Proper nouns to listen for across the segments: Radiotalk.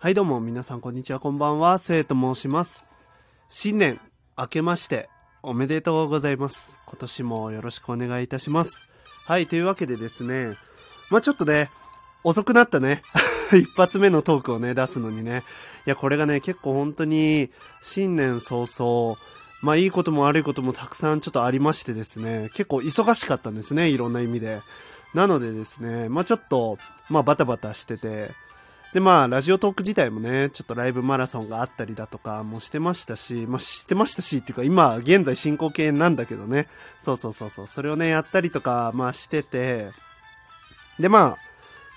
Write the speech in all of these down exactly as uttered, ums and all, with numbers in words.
はいどうも皆さんこんにちはこんばんは、せいと申します。新年明けましておめでとうございます。今年もよろしくお願いいたします。はい、というわけでですね、まあちょっとね遅くなったね一発目のトークをね出すのにね、いやこれがね結構本当に新年早々まあいいことも悪いこともたくさんちょっとありましてですね、結構忙しかったんですね、いろんな意味で。なのでですね、まあちょっとまあバタバタしてて、でまあラジオトーク自体もねちょっとライブマラソンがあったりだとかもしてましたし、まあしてましたしっていうか今現在進行形なんだけどね、そうそうそうそう、それをねやったりとかまあしてて、でまあ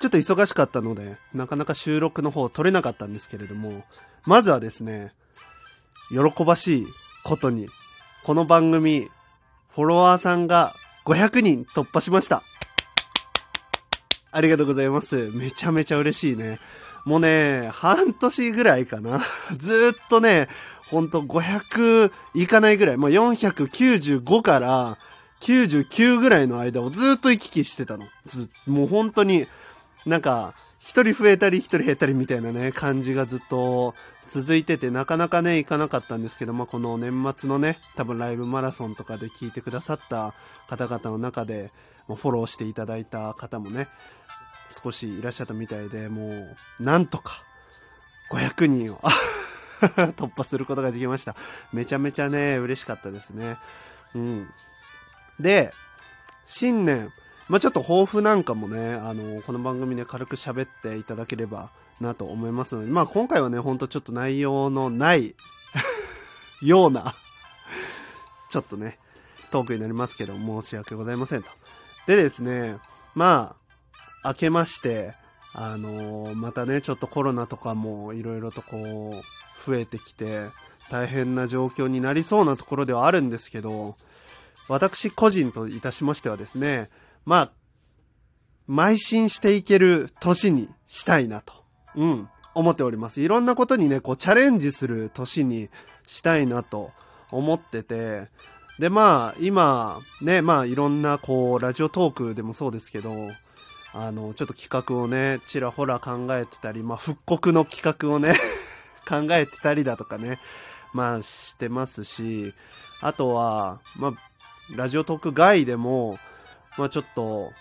ちょっと忙しかったのでなかなか収録の方取れなかったんですけれども、まずはですね、喜ばしいことにこの番組フォロワーさんがごひゃくにん突破しました。ありがとうございます。めちゃめちゃ嬉しいね。もうね半年ぐらいかなずっとねほんとごひゃくいかないぐらい、もうよんひゃくきゅうじゅうごからきゅうじゅうきゅうぐらいの間をずっと行き来してたの。ずもう本当になんか一人増えたり一人減ったりみたいなね感じがずっと続いてて、なかなかねいかなかったんですけど、まあこの年末のね多分ライブマラソンとかで聞いてくださった方々の中でフォローしていただいた方もね少しいらっしゃったみたいで、もうなんとかごひゃくにんを突破することができました。めちゃめちゃね嬉しかったですね。うんで新年まあ、ちょっと抱負なんかもね、あの、この番組で軽く喋っていただければなと思いますので、まあ今回はね、ほんとちょっと内容のないような、ちょっとね、トークになりますけど、申し訳ございませんと。でですね、まあ、明けまして、あの、またね、ちょっとコロナとかもいろいろとこう、増えてきて、大変な状況になりそうなところではあるんですけど、私個人といたしましてはですね、まあ、邁進していける年にしたいなと、うん、思っております。いろんなことにね、こうチャレンジする年にしたいなと思ってて、で、まあ、今、ね、まあ、いろんな、こう、ラジオトークでもそうですけど、あの、ちょっと企画をね、ちらほら考えてたり、まあ、復刻の企画をね、考えてたりだとかね、まあ、してますし、あとは、まあ、ラジオトーク外でも、まあちょっと、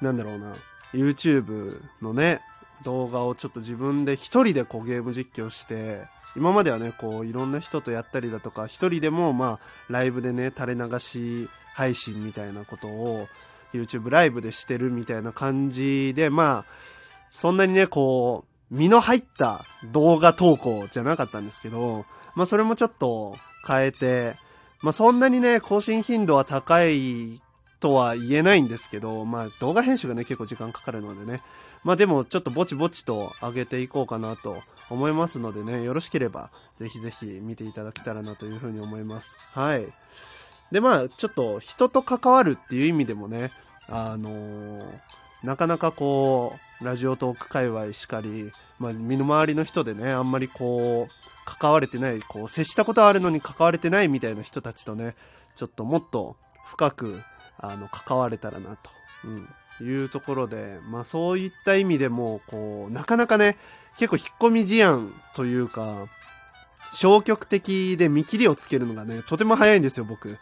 なんだろうな、YouTube のね、動画をちょっと自分で一人でこうゲーム実況して、今まではね、こういろんな人とやったりだとか、一人でもまあライブでね、垂れ流し配信みたいなことを YouTube ライブでしてるみたいな感じで、まあ、そんなにね、こう、身の入った動画投稿じゃなかったんですけど、まあそれもちょっと変えて、まあそんなにね、更新頻度は高い、とは言えないんですけど、まあ動画編集がね結構時間かかるのでね、まあでもちょっとぼちぼちと上げていこうかなと思いますのでね、よろしければぜひぜひ見ていただけたらなというふうに思います。はい。でまあちょっと人と関わるっていう意味でもね、あのー、なかなかこうラジオトーク界隈しかり、まあ身の回りの人でねあんまりこう関われてない、こう接したことあるのに関われてないみたいな人たちとねちょっともっと深くあの関われたらなと、うん、いうところで、まあそういった意味でもこうなかなかね結構引っ込み思案というか消極的で見切りをつけるのがねとても早いんですよ僕、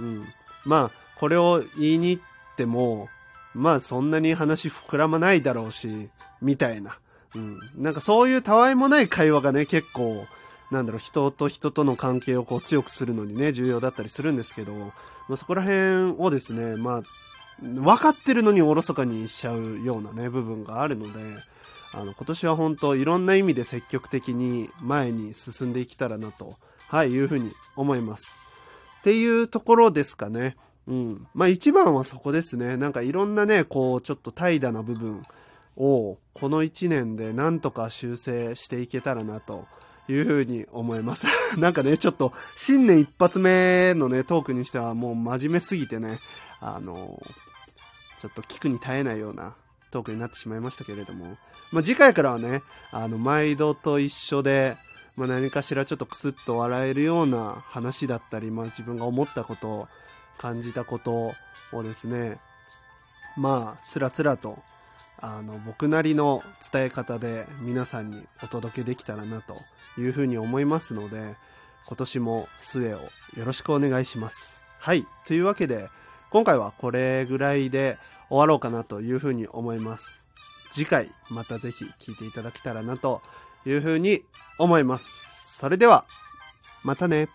うん、まあこれを言いに行ってもまあそんなに話膨らまないだろうしみたいな、うん、なんかそういうたわいもない会話がね結構なんだろう人と人との関係をこう強くするのにね重要だったりするんですけど、まあ、そこら辺をですねまあ分かってるのにおろそかにしちゃうようなね部分があるので、あの今年は本当いろんな意味で積極的に前に進んでいけたらなと、はい、いうふうに思いますっていうところですかね。うんまあ一番はそこですね。なんかいろんなねこうちょっと怠惰な部分をこのいちねんでなんとか修正していけたらなというふうに思いますなんかねちょっと新年一発目のねトークにしてはもう真面目すぎてねあのちょっと聞くに耐えないようなトークになってしまいましたけれども、まあ、次回からはねあの毎度と一緒で、まあ、何かしらちょっとクスッと笑えるような話だったり、まあ、自分が思ったこと感じたことをですねまあつらつらとあの僕なりの伝え方で皆さんにお届けできたらなというふうに思いますので、今年も末をよろしくお願いします。はい、というわけで今回はこれぐらいで終わろうかなというふうに思います。次回またぜひ聞いていただけたらなというふうに思います。それではまたね。